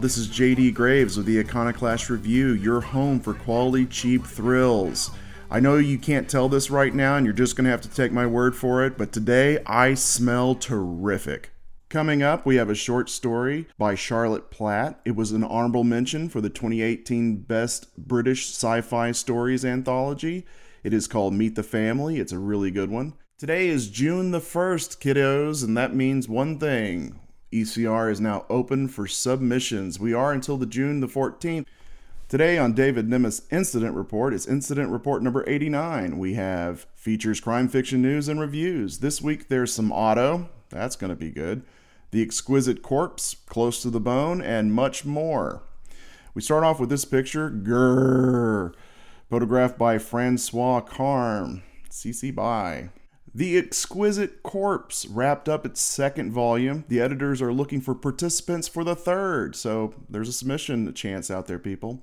This is J.D. Graves with the Econoclash Review, your home for quality, cheap thrills. I know you can't tell this right now, and you're just going to have to take my word for it, but today I smell terrific. Coming up, we have a short story by Charlotte Platt. It was an honorable mention for the 2018 Best British Sci-Fi Stories Anthology. It is called Meet the Family. It's a really good one. Today is June the 1st, kiddos, and that means one thing. ECR is now open for submissions. We are until the June the 14th. Today on David Nemeth's Incident Report is Incident Report number 89. We have features, crime fiction news, and reviews. This week there's some auto. That's going to be good. The Exquisite Corpse, Close to the Bone, and much more. We start off with this picture, grrr, photographed by Francois Carme, CC BY. The Exquisite Corpse wrapped up its second volume. The editors are looking for participants for the third, so there's a submission chance out there, people.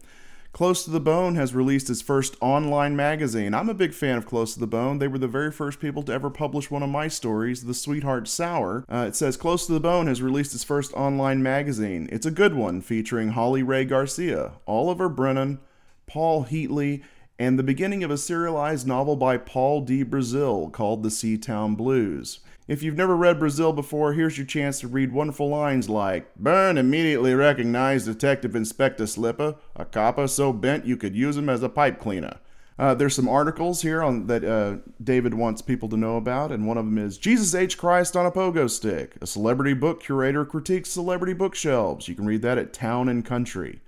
Close to the Bone has released its first online magazine. I'm a big fan of Close to the Bone. They were the very first people to ever publish one of my stories, The Sweetheart Sour. It says, Close to the Bone has released its first online magazine. It's a good one, featuring Holly Ray Garcia, Oliver Brennan, Paul Heatley, and the beginning of a serialized novel by Paul D. Brazil called The Seatown Blues. If you've never read Brazil before, here's your chance to read wonderful lines like, Byrne immediately recognized Detective Inspector Slipper, a copper so bent you could use him as a pipe cleaner. There's some articles here on that David wants people to know about, and one of them is Jesus H. Christ on a Pogo Stick. A celebrity book curator critiques celebrity bookshelves. You can read that at Town and Country.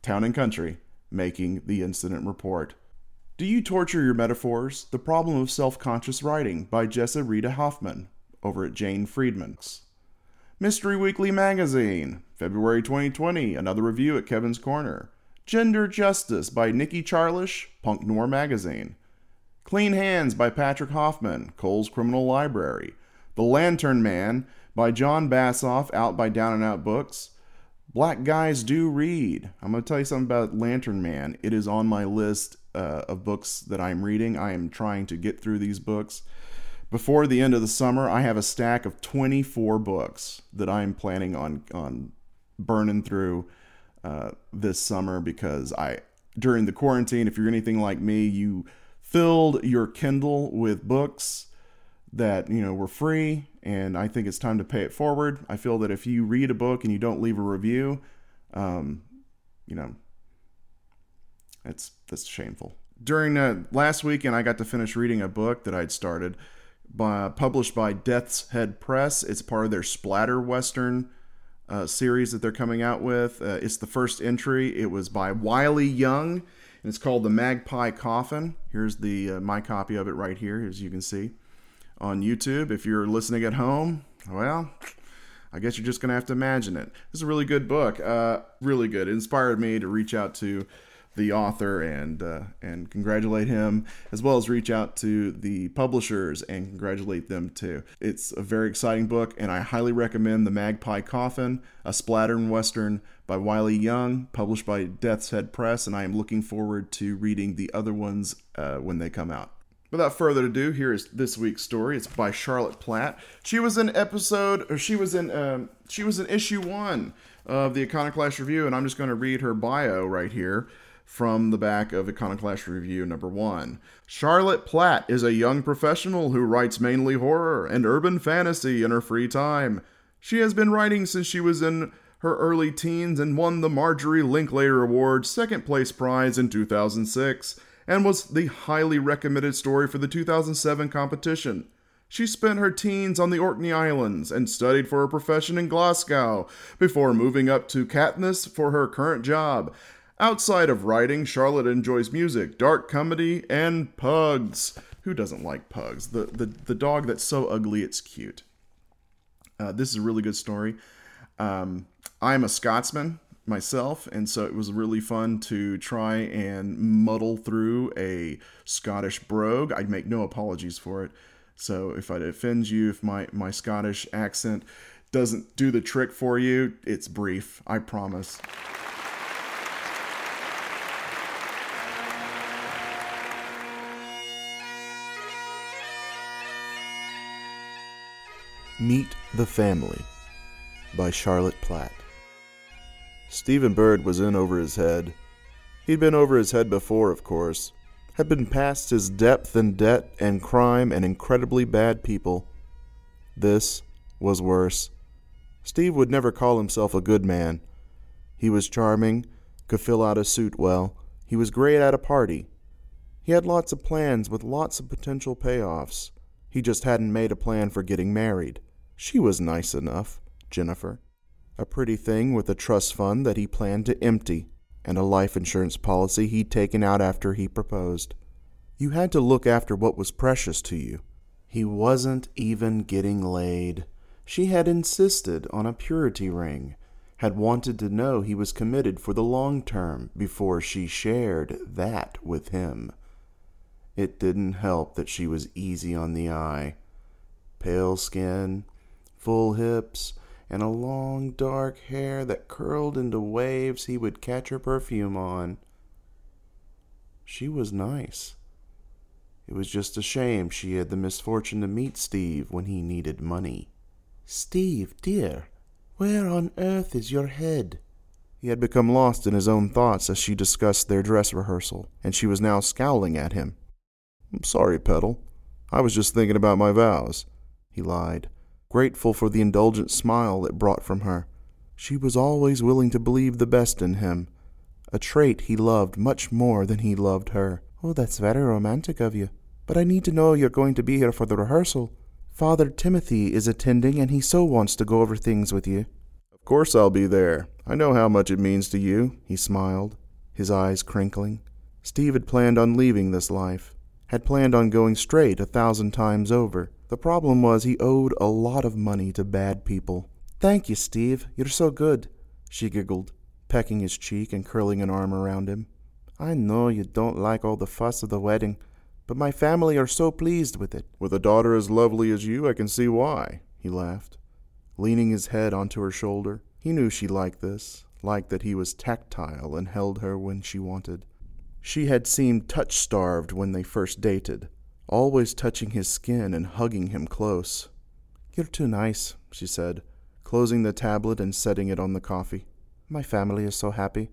Town and Country. Making the Incident Report. Do you torture your metaphors? The Problem of Self-Conscious Writing by Jessa Rita Hoffman over at Jane Friedman's. Mystery Weekly Magazine, February 2020, another review at Kevin's Corner. Gender Justice by Nikki Charlish, Punk Noir Magazine. Clean Hands by Patrick Hoffman, Cole's Criminal Library. The Lantern Man by John Bassoff, out by Down and Out Books. Black Guys Do Read. I'm going to tell you something about Lantern Man. It is on my list of books that I'm reading. I am trying to get through these books. Before the end of the summer, I have a stack of 24 books that I'm planning on burning through this summer because during the quarantine, if you're anything like me, you filled your Kindle with books that, you know, were free, and I think it's time to pay it forward. I feel that if you read a book and you don't leave a review, you know, that's shameful. During last weekend, I got to finish reading a book that I'd started, published by Death's Head Press. It's part of their Splatter Western series that they're coming out with. It's the first entry. It was by Wiley Young, and it's called The Magpie Coffin. Here's my copy of it right here, as you can see. On YouTube, if you're listening at home, well, I guess you're just gonna have to imagine it. This is a really good book, really good. It inspired me to reach out to the author and congratulate him, as well as reach out to the publishers and congratulate them too. It's a very exciting book, and I highly recommend The Magpie Coffin, a Splatter Western by Wiley Young, published by Death's Head Press, and I am looking forward to reading the other ones when they come out. Without further ado, here is this week's story. It's by Charlotte Platt. She was in issue 1 of the Econoclash Review, and I'm just going to read her bio right here from the back of Econoclash Review number 1. Charlotte Platt is a young professional who writes mainly horror and urban fantasy in her free time. She has been writing since she was in her early teens and won the Marjorie Linklater Award second place prize in 2006. And was the highly recommended story for the 2007 competition. She spent her teens on the Orkney Islands and studied for her profession in Glasgow before moving up to Caithness for her current job. Outside of writing, Charlotte enjoys music, dark comedy, and pugs. Who doesn't like pugs? The dog that's so ugly it's cute. This is a really good story. I'm a Scotsman myself, and so it was really fun to try and muddle through a Scottish brogue. I'd make no apologies for it. So if I offend you, if my Scottish accent doesn't do the trick for you, it's brief, I promise. Meet the Family by Charlotte Platt. Stephen Bird was in over his head. He'd been over his head before, of course. Had been past his depth in debt and crime and incredibly bad people. This was worse. Steve would never call himself a good man. He was charming, could fill out a suit well. He was great at a party. He had lots of plans with lots of potential payoffs. He just hadn't made a plan for getting married. She was nice enough, Jennifer. A pretty thing with a trust fund that he planned to empty, and a life insurance policy he'd taken out after he proposed. You had to look after what was precious to you. He wasn't even getting laid. She had insisted on a purity ring, had wanted to know he was committed for the long term before she shared that with him. It didn't help that she was easy on the eye. Pale skin, full hips, and a long dark hair that curled into waves he would catch her perfume on. She was nice. It was just a shame she had the misfortune to meet Steve when he needed money. "Steve, dear, where on earth is your head?" He had become lost in his own thoughts as she discussed their dress rehearsal, and she was now scowling at him. "I'm sorry, Petal. I was just thinking about my vows," he lied, grateful for the indulgent smile it brought from her. She was always willing to believe the best in him, a trait he loved much more than he loved her. "Oh, that's very romantic of you, but I need to know you're going to be here for the rehearsal. Father Timothy is attending, and he so wants to go over things with you." "Of course I'll be there. I know how much it means to you," he smiled, his eyes crinkling. Steve had planned on leaving this life, had planned on going straight 1,000 times over. The problem was he owed a lot of money to bad people. "Thank you, Steve. You're so good," she giggled, pecking his cheek and curling an arm around him. "I know you don't like all the fuss of the wedding, but my family are so pleased with it." "With a daughter as lovely as you, I can see why," he laughed, leaning his head onto her shoulder. He knew she liked this, liked that he was tactile and held her when she wanted. She had seemed touch-starved when they first dated, always touching his skin and hugging him close. "You're too nice," she said, closing the tablet and setting it on the coffee. "My family is so happy.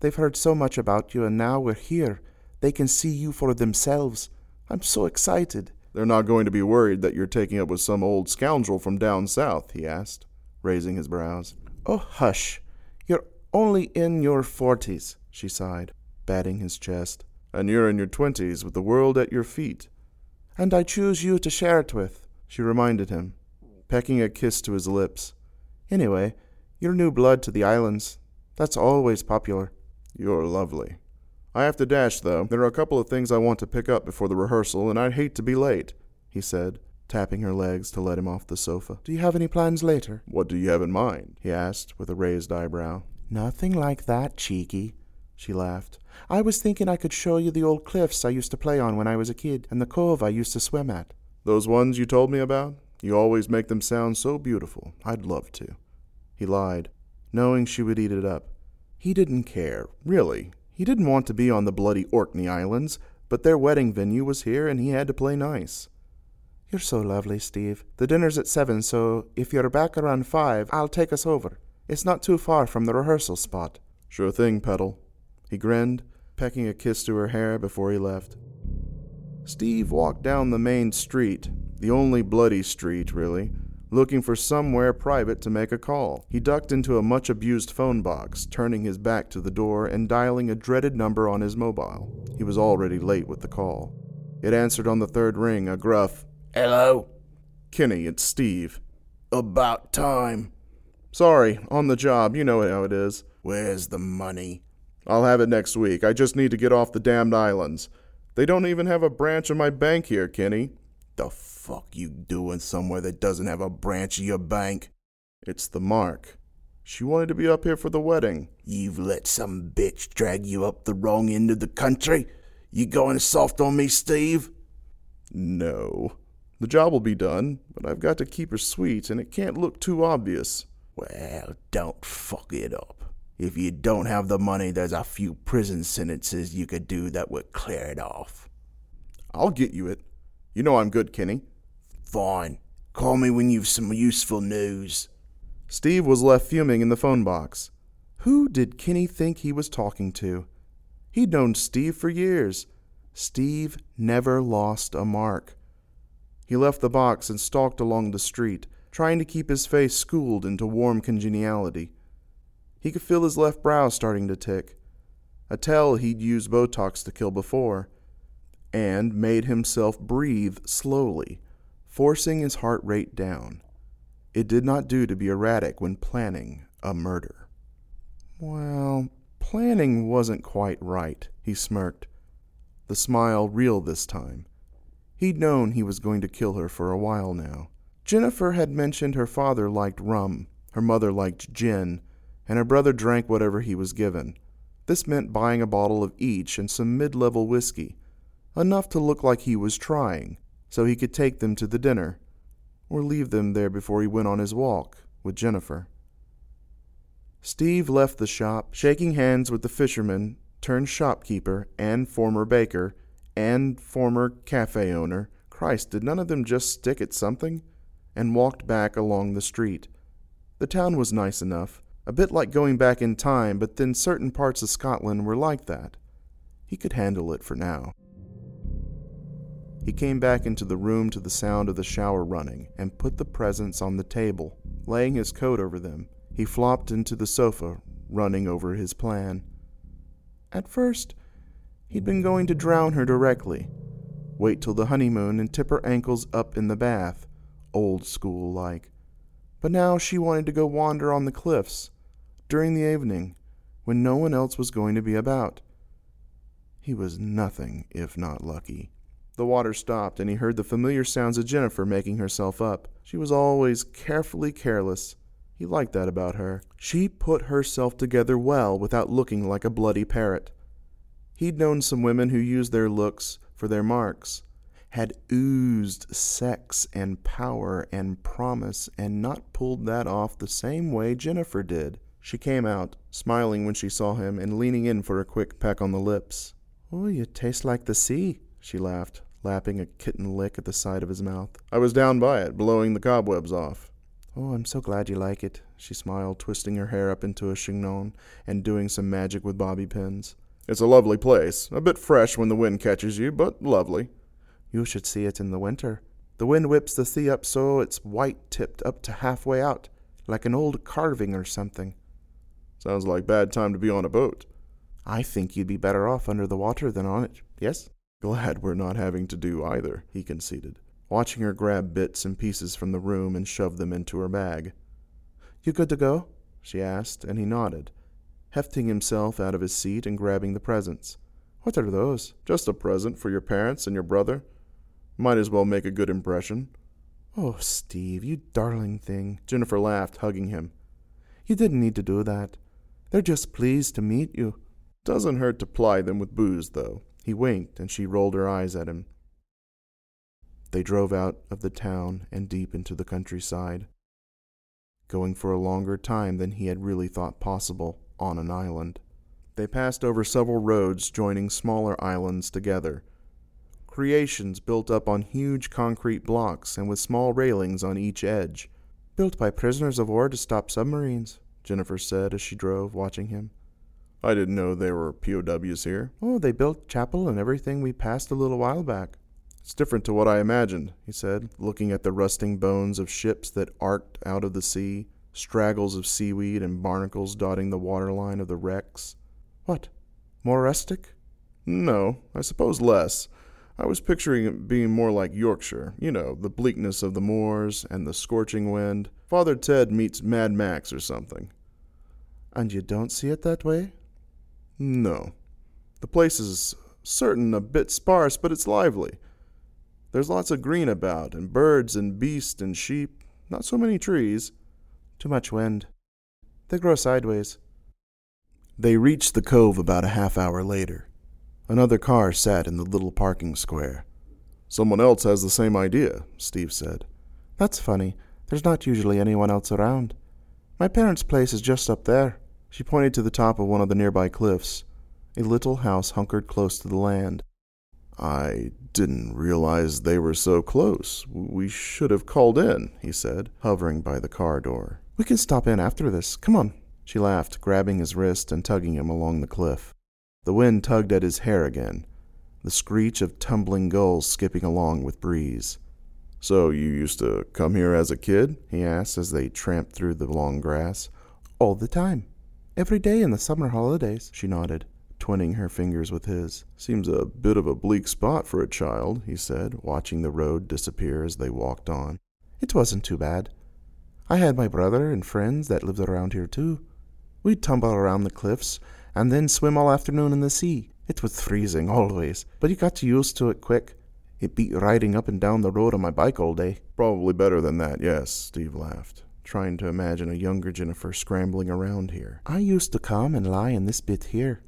They've heard so much about you, and now we're here. They can see you for themselves. I'm so excited." "They're not going to be worried that you're taking up with some old scoundrel from down south?" he asked, raising his brows. "Oh, hush. You're only in your 40s, she sighed, batting his chest. "And you're in your 20s with the world at your feet." "And I choose you to share it with," she reminded him, pecking a kiss to his lips. "Anyway, you're new blood to the islands. That's always popular." "You're lovely. I have to dash, though. There are a couple of things I want to pick up before the rehearsal, and I'd hate to be late," he said, tapping her legs to let him off the sofa. "Do you have any plans later?" "What do you have in mind?" he asked, with a raised eyebrow. "Nothing like that, cheeky," she laughed. "I was thinking I could show you the old cliffs I used to play on when I was a kid, and the cove I used to swim at." "Those ones you told me about? You always make them sound so beautiful. I'd love to." He lied, knowing she would eat it up. He didn't care, really. He didn't want to be on the bloody Orkney Islands, but their wedding venue was here, and he had to play nice. "You're so lovely, Steve. The dinner's at 7, so if you're back around 5, I'll take us over. It's not too far from the rehearsal spot." "Sure thing, Petal." He grinned, pecking a kiss to her hair before he left. Steve walked down the main street, the only bloody street, really, looking for somewhere private to make a call. He ducked into a much-abused phone box, turning his back to the door and dialing a dreaded number on his mobile. He was already late with the call. It answered on the third ring, a gruff, "Hello?" "Kenny, it's Steve." "About time." "Sorry, on the job, you know how it is." "Where's the money?" "I'll have it next week. I just need to get off the damned islands. They don't even have a branch of my bank here, Kenny." "The fuck you doing somewhere that doesn't have a branch of your bank?" "It's the mark. She wanted to be up here for the wedding." "You've let some bitch drag you up the wrong end of the country? You going soft on me, Steve?" "No." The job will be done, but I've got to keep her sweet, and it can't look too obvious. Well, don't fuck it up. If you don't have the money, there's a few prison sentences you could do that would clear it off. I'll get you it. You know I'm good, Kenny. Fine. Call me when you've some useful news. Steve was left fuming in the phone box. Who did Kenny think he was talking to? He'd known Steve for years. Steve never lost a mark. He left the box and stalked along the street, trying to keep his face schooled into warm congeniality. He could feel his left brow starting to tick, a tell he'd used Botox to kill before, and made himself breathe slowly, forcing his heart rate down. It did not do to be erratic when planning a murder. Well, planning wasn't quite right, he smirked, the smile real this time. He'd known he was going to kill her for a while now. Jennifer had mentioned her father liked rum, her mother liked gin, and her brother drank whatever he was given. This meant buying a bottle of each and some mid-level whiskey, enough to look like he was trying, so he could take them to the dinner, or leave them there before he went on his walk with Jennifer. Steve left the shop, shaking hands with the fisherman, turned shopkeeper, and former baker, and former cafe owner. Christ, did none of them just stick at something? And walked back along the street. The town was nice enough, a bit like going back in time, but then certain parts of Scotland were like that. He could handle it for now. He came back into the room to the sound of the shower running and put the presents on the table, laying his coat over them. He flopped into the sofa, running over his plan. At first, he'd been going to drown her directly, wait till the honeymoon and tip her ankles up in the bath, old school-like. But now she wanted to go wander on the cliffs, during the evening, when no one else was going to be about. He was nothing if not lucky. The water stopped, and he heard the familiar sounds of Jennifer making herself up. She was always carefully careless. He liked that about her. She put herself together well without looking like a bloody parrot. He'd known some women who used their looks for their marks, had oozed sex and power and promise, and not pulled that off the same way Jennifer did. She came out, smiling when she saw him and leaning in for a quick peck on the lips. "Oh, you taste like the sea," she laughed, lapping a kitten lick at the side of his mouth. "I was down by it, blowing the cobwebs off." "Oh, I'm so glad you like it," she smiled, twisting her hair up into a chignon and doing some magic with bobby pins. "It's a lovely place, a bit fresh when the wind catches you, but lovely." "You should see it in the winter. The wind whips the sea up so it's white-tipped up to halfway out, like an old carving or something." "Sounds like bad time to be on a boat." "I think you'd be better off under the water than on it, yes?" "Glad we're not having to do either," he conceded, watching her grab bits and pieces from the room and shove them into her bag. "You good to go?" she asked, and he nodded, hefting himself out of his seat and grabbing the presents. "What are those?" "Just a present for your parents and your brother. Might as well make a good impression." "Oh, Steve, you darling thing." Jennifer laughed, hugging him. "You didn't need to do that. They're just pleased to meet you." "Doesn't hurt to ply them with booze, though." He winked, and she rolled her eyes at him. They drove out of the town and deep into the countryside, going for a longer time than he had really thought possible on an island. They passed over several roads joining smaller islands together, creations built up on huge concrete blocks and with small railings on each edge. "Built by prisoners of war to stop submarines," Jennifer said as she drove, watching him. "I didn't know there were POWs here." "Oh, they built chapel and everything we passed a little while back." "It's different to what I imagined," he said, looking at the rusting bones of ships that arced out of the sea, straggles of seaweed and barnacles dotting the waterline of the wrecks. "What? More rustic?" "No, I suppose less. I was picturing it being more like Yorkshire, you know, the bleakness of the moors and the scorching wind. Father Ted meets Mad Max or something." "And you don't see it that way?" "No. The place is certain a bit sparse, but it's lively. There's lots of green about, and birds and beasts and sheep. Not so many trees." "Too much wind. They grow sideways." They reached the cove about a half hour later. Another car sat in the little parking square. Someone else has the same idea, Steve said. That's funny. There's not usually anyone else around. My parents' place is just up there. She pointed to the top of one of the nearby cliffs. A little house hunkered close to the land. I didn't realize they were so close. We should have called in, he said, hovering by the car door. We can stop in after this. Come on. She laughed, grabbing his wrist and tugging him along the cliff. The wind tugged at his hair again, the screech of tumbling gulls skipping along with breeze. So you used to come here as a kid? He asked as they tramped through the long grass. All the time. Every day in the summer holidays, she nodded, twinning her fingers with his. Seems a bit of a bleak spot for a child, he said, watching the road disappear as they walked on. It wasn't too bad. I had my brother and friends that lived around here too. We'd tumble around the cliffs and then swim all afternoon in the sea. It was freezing always, but you got used to it quick. It beat riding up and down the road on my bike all day. Probably better than that, yes, Steve laughed, trying to imagine a younger Jennifer scrambling around here. I used to come and lie in this bit here.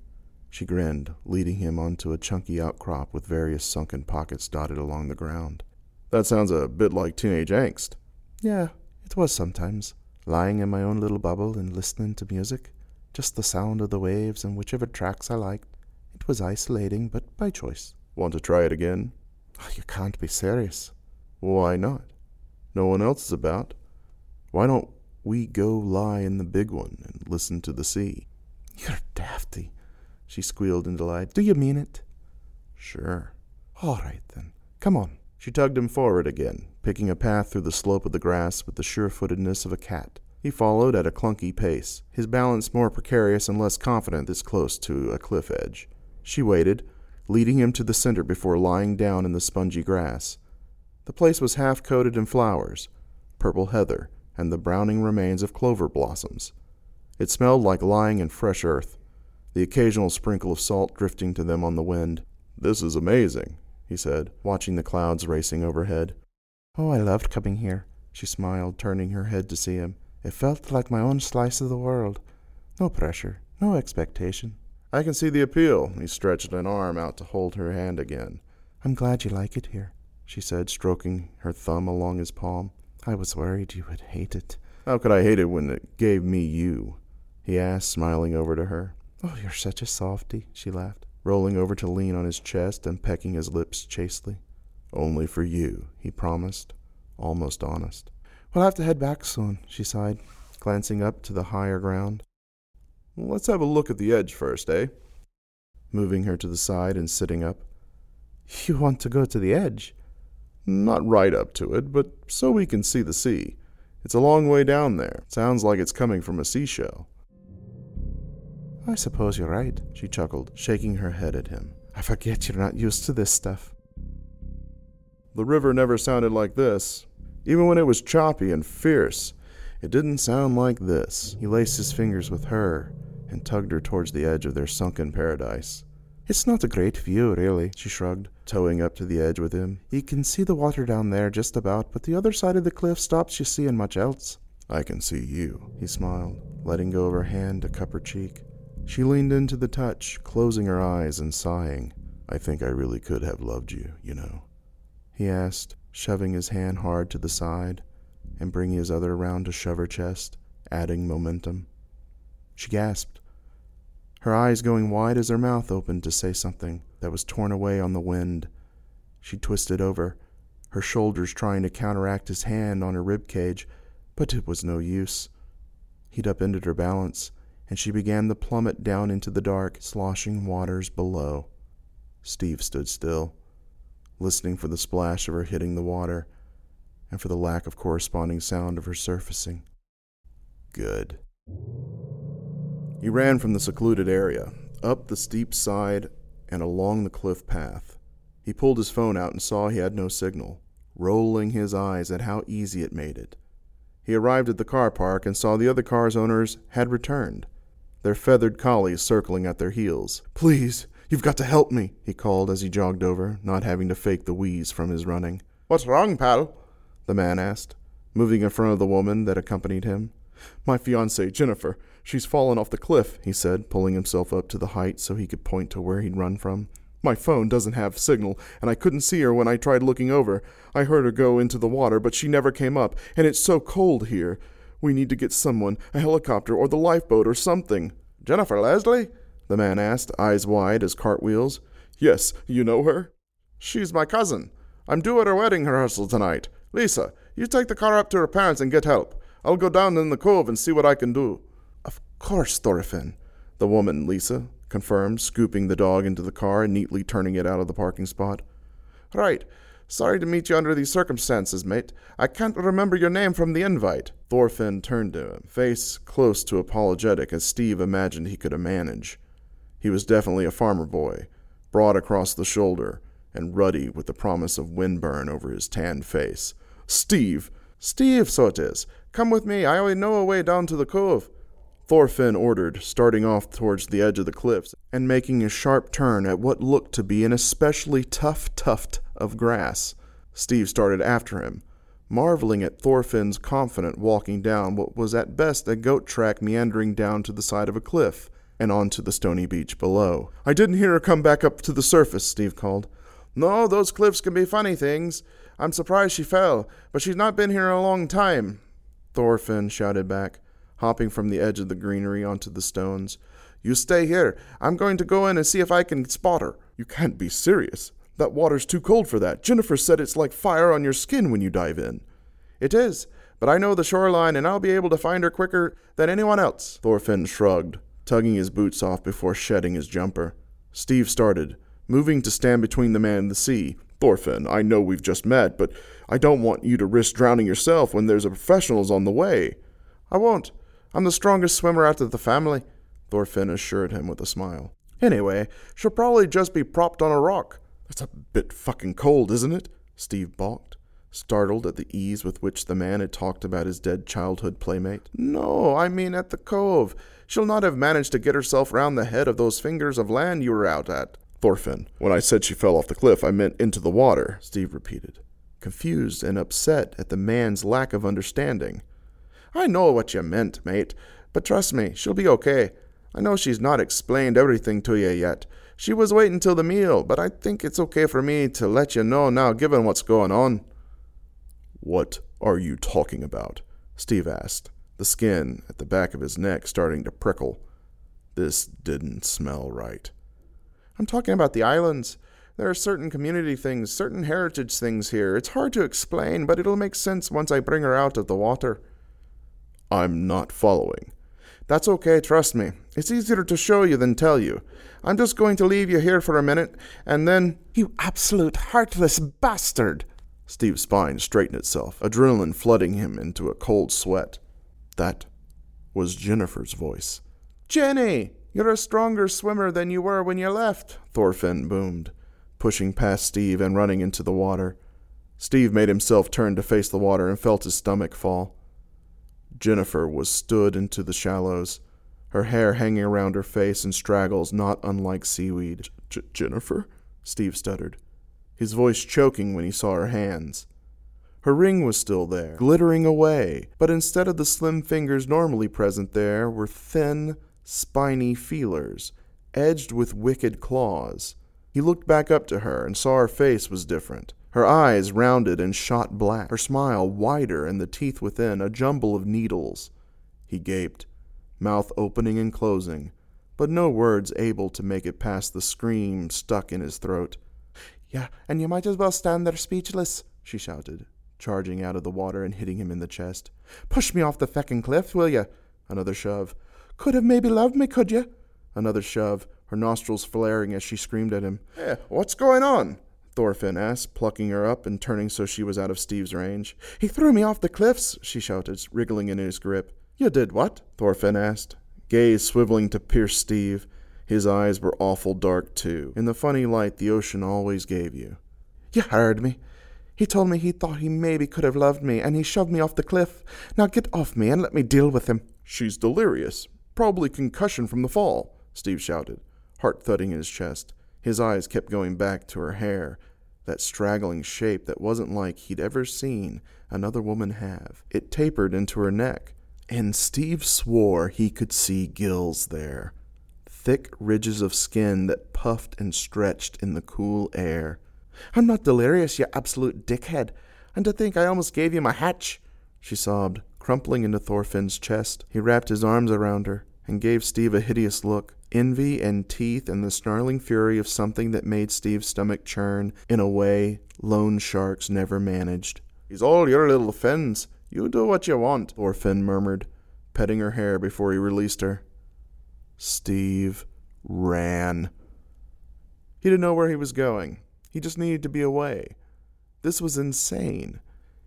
She grinned, leading him onto a chunky outcrop with various sunken pockets dotted along the ground. That sounds a bit like teenage angst. Yeah, it was sometimes. Lying in my own little bubble and listening to music. Just the sound of the waves and whichever tracks I liked. It was isolating, but by choice. Want to try it again? Oh, you can't be serious. Why not? No one else is about. Why don't we go lie in the big one and listen to the sea? You're dafty, she squealed in delight. Do you mean it? Sure. All right, then. Come on. She tugged him forward again, picking a path through the slope of the grass with the sure-footedness of a cat. He followed at a clunky pace, his balance more precarious and less confident this close to a cliff edge. She waited, leading him to the center before lying down in the spongy grass. The place was half-coated in flowers, purple heather, and the browning remains of clover blossoms. It smelled like lying in fresh earth, the occasional sprinkle of salt drifting to them on the wind. This is amazing, he said, watching the clouds racing overhead. Oh, I loved coming here, she smiled, turning her head to see him. It felt like my own slice of the world. No pressure, no expectation. I can see the appeal. He stretched an arm out to hold her hand again. I'm glad you like it here, she said, stroking her thumb along his palm. I was worried you would hate it. How could I hate it when it gave me you? He asked, smiling over to her. Oh, you're such a softie, she laughed, rolling over to lean on his chest and pecking his lips chastely. Only for you, he promised, almost honest. We'll have to head back soon, she sighed, glancing up to the higher ground. Let's have a look at the edge first, eh? Moving her to the side and sitting up. You want to go to the edge? Not right up to it, but so we can see the sea. It's a long way down there. Sounds like it's coming from a seashell. I suppose you're right, she chuckled, shaking her head at him. I forget you're not used to this stuff. The river never sounded like this. Even when it was choppy and fierce, it didn't sound like this. He laced his fingers with her and tugged her towards the edge of their sunken paradise. It's not a great view, really, she shrugged, towing up to the edge with him. You can see the water down there just about, but the other side of the cliff stops you seeing much else. I can see you, he smiled, letting go of her hand to cup her cheek. She leaned into the touch, closing her eyes and sighing. I think I really could have loved you, you know. He asked, shoving his hand hard to the side and bringing his other round to shove her chest, adding momentum. She gasped, her eyes going wide as her mouth opened to say something that was torn away on the wind. She twisted over, her shoulders trying to counteract his hand on her ribcage, but it was no use. He'd upended her balance, and she began to plummet down into the dark, sloshing waters below. Steve stood still, listening for the splash of her hitting the water and for the lack of corresponding sound of her surfacing. Good. He ran from the secluded area, up the steep side and along the cliff path. He pulled his phone out and saw he had no signal, rolling his eyes at how easy it made it. He arrived at the car park and saw the other car's owners had returned, their feathered collies circling at their heels. Please! You've got to help me, he called as he jogged over, not having to fake the wheeze from his running. What's wrong, pal? The man asked, moving in front of the woman that accompanied him. My fiancée, Jennifer. She's fallen off the cliff, he said, pulling himself up to the height so he could point to where he'd run from. My phone doesn't have signal, and I couldn't see her when I tried looking over. I heard her go into the water, but she never came up, and it's so cold here. We need to get someone, a helicopter or the lifeboat or something. Jennifer Leslie? The man asked, eyes wide as cartwheels. Yes, you know her? She's my cousin. I'm due at her wedding rehearsal tonight. Lisa, you take the car up to her parents and get help. I'll go down in the cove and see what I can do. Of course, Thorfinn, the woman, Lisa, confirmed, scooping the dog into the car and neatly turning it out of the parking spot. Right. Sorry to meet you under these circumstances, mate. I can't remember your name from the invite. Thorfinn turned to him, face close to apologetic as Steve imagined he could manage. He was definitely a farmer boy, broad across the shoulder, and ruddy with the promise of windburn over his tanned face. Steve! Steve, so it is. Come with me. I already know a way down to the cove. Thorfinn ordered, starting off towards the edge of the cliffs and making a sharp turn at what looked to be an especially tough tuft of grass. Steve started after him, marveling at Thorfinn's confident walking down what was at best a goat track meandering down to the side of a cliff and onto the stony beach below. I didn't hear her come back up to the surface, Steve called. No, those cliffs can be funny things. I'm surprised she fell, but she's not been here a long time, Thorfinn shouted back, hopping from the edge of the greenery onto the stones. You stay here. I'm going to go in and see if I can spot her. You can't be serious. That water's too cold for that. Jennifer said it's like fire on your skin when you dive in. It is, but I know the shoreline and I'll be able to find her quicker than anyone else. Thorfinn shrugged, tugging his boots off before shedding his jumper. Steve started, moving to stand between the man and the sea. Thorfinn, I know we've just met, but I don't want you to risk drowning yourself when there's a professionals on the way. I won't. I'm the strongest swimmer out of the family, Thorfinn assured him with a smile. Anyway, she'll probably just be propped on a rock. That's a bit fucking cold, isn't it? Steve balked, startled at the ease with which the man had talked about his dead childhood playmate. No, I mean at the cove. She'll not have managed to get herself round the head of those fingers of land you were out at. Thorfinn, when I said she fell off the cliff, I meant into the water, Steve repeated, confused and upset at the man's lack of understanding. I know what you meant, mate, but trust me, she'll be okay. I know she's not explained everything to you yet. She was waiting till the meal, but I think it's okay for me to let you know now, given what's going on. What are you talking about? Steve asked, the skin at the back of his neck starting to prickle. This didn't smell right. I'm talking about the islands. There are certain community things, certain heritage things here. It's hard to explain, but it'll make sense once I bring her out of the water. I'm not following. That's okay, trust me. It's easier to show you than tell you. I'm just going to leave you here for a minute, and then... You absolute heartless bastard! Steve's spine straightened itself, adrenaline flooding him into a cold sweat. That was Jennifer's voice. Jenny! You're a stronger swimmer than you were when you left, Thorfinn boomed, pushing past Steve and running into the water. Steve made himself turn to face the water and felt his stomach fall. Jennifer was stood into the shallows, her hair hanging around her face in straggles not unlike seaweed. Jennifer? Steve stuttered, his voice choking when he saw her hands. Her ring was still there, glittering away, but instead of the slim fingers normally present there were thin, spiny feelers, edged with wicked claws. He looked back up to her and saw her face was different. Her eyes rounded and shot black, her smile wider and the teeth within a jumble of needles. He gaped, mouth opening and closing, but no words able to make it past the scream stuck in his throat. Yeah, and you might as well stand there speechless, she shouted, charging out of the water and hitting him in the chest. Push me off the feckin' cliff, will you? Another shove. Could have maybe loved me, could you? Another shove, her nostrils flaring as she screamed at him. Hey, what's going on? Thorfinn asked, plucking her up and turning so she was out of Steve's range. He threw me off the cliffs, she shouted, wriggling in his grip. You did what? Thorfinn asked, gaze swiveling to pierce Steve. His eyes were awful dark, too, in the funny light the ocean always gave you. You heard me. He told me he thought he maybe could have loved me, and he shoved me off the cliff. Now get off me and let me deal with him. She's delirious. Probably concussion from the fall, Steve shouted, heart thudding in his chest. His eyes kept going back to her hair, that straggling shape that wasn't like he'd ever seen another woman have. It tapered into her neck, and Steve swore he could see gills there, thick ridges of skin that puffed and stretched in the cool air. "I'm not delirious, you absolute dickhead. And to think I almost gave you my hatch," she sobbed, crumpling into Thorfinn's chest. He wrapped his arms around her and gave Steve a hideous look. Envy and teeth and the snarling fury of something that made Steve's stomach churn in a way lone sharks never managed. "He's all your little fins. You do what you want," Thorfinn murmured, petting her hair before he released her. Steve ran. He didn't know where he was going. He just needed to be away. This was insane.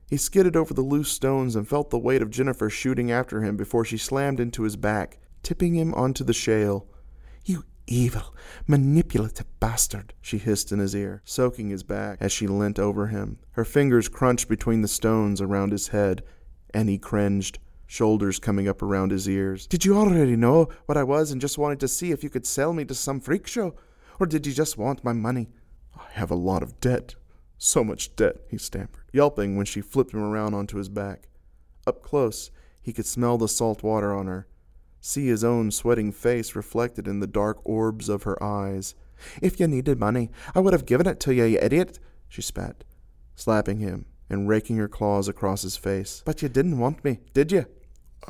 He skidded over the loose stones and felt the weight of Jennifer shooting after him before she slammed into his back, tipping him onto the shale. "You evil, manipulative bastard," she hissed in his ear, soaking his back as she leant over him. Her fingers crunched between the stones around his head, and he cringed, shoulders coming up around his ears. "Did you already know what I was and just wanted to see if you could sell me to some freak show? Or did you just want my money?" "I have a lot of debt. So much debt," he stammered, yelping when she flipped him around onto his back. Up close, he could smell the salt water on her, see his own sweating face reflected in the dark orbs of her eyes. "If you needed money, I would have given it to you, you idiot," she spat, slapping him and raking her claws across his face. "But you didn't want me, did you?"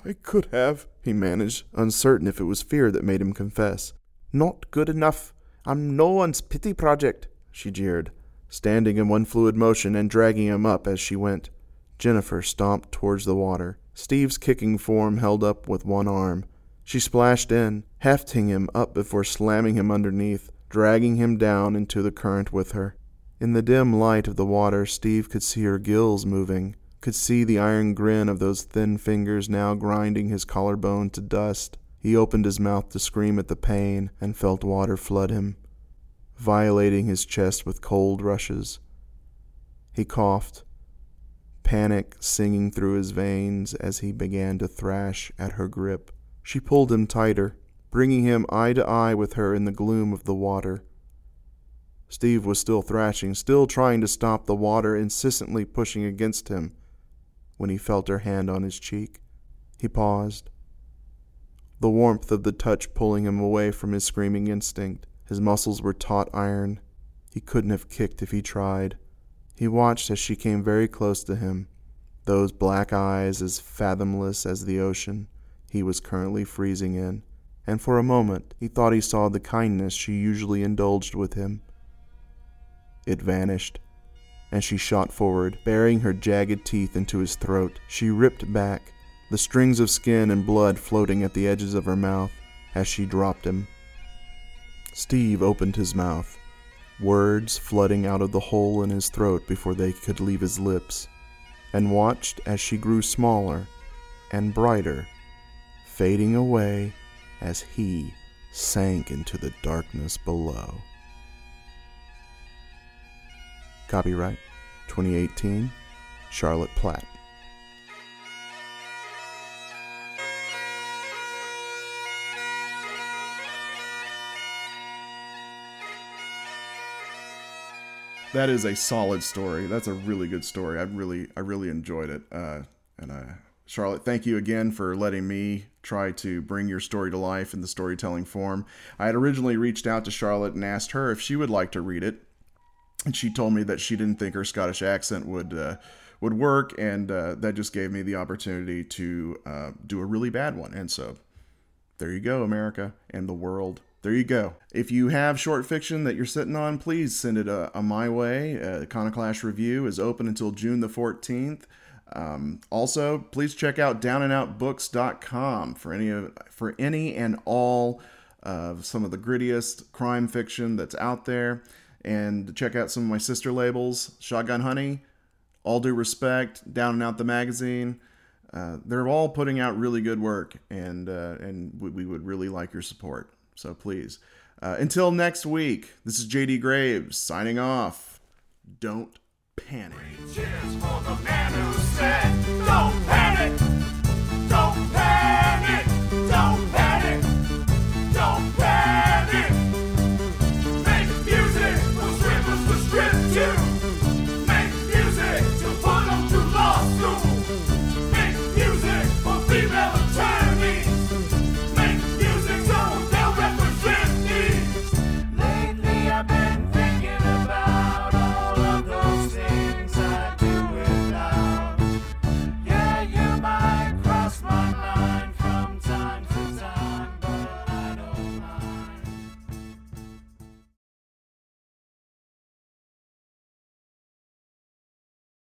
"I could have," he managed, uncertain if it was fear that made him confess. "Not good enough. I'm no one's pity project," she jeered, standing in one fluid motion and dragging him up as she went. Jennifer stomped towards the water, Steve's kicking form held up with one arm. She splashed in, hefting him up before slamming him underneath, dragging him down into the current with her. In the dim light of the water, Steve could see her gills moving, could see the iron grin of those thin fingers now grinding his collarbone to dust. He opened his mouth to scream at the pain and felt water flood him, violating his chest with cold rushes. He coughed, panic singing through his veins as he began to thrash at her grip. She pulled him tighter, bringing him eye to eye with her in the gloom of the water. Steve was still thrashing, still trying to stop the water, insistently pushing against him, when he felt her hand on his cheek. He paused, the warmth of the touch pulling him away from his screaming instinct. His muscles were taut iron. He couldn't have kicked if he tried. He watched as she came very close to him, those black eyes as fathomless as the ocean he was currently freezing in, and for a moment he thought he saw the kindness she usually indulged with him. It vanished, and she shot forward, burying her jagged teeth into his throat. She ripped back, the strings of skin and blood floating at the edges of her mouth as she dropped him. Steve opened his mouth, words flooding out of the hole in his throat before they could leave his lips, and watched as she grew smaller and brighter, fading away as he sank into the darkness below. Copyright 2018, Charlotte Platt. That is a solid story. That's a really good story. I really enjoyed it. And Charlotte, thank you again for letting me try to bring your story to life in the storytelling form. I had originally reached out to Charlotte and asked her if she would like to read it, and she told me that she didn't think her Scottish accent would work, and that just gave me the opportunity to do a really bad one. And so, there you go, America and the world. There you go. If you have short fiction that you're sitting on, please send it my way. Econoclash Review is open until June the 14th. Also, please check out downandoutbooks.com for any and all of some of the grittiest crime fiction that's out there. And check out some of my sister labels, Shotgun Honey, All Due Respect, Down and Out the Magazine. They're all putting out really good work, and we would really like your support. So please, until next week, this is J.D. Graves signing off. Don't panic.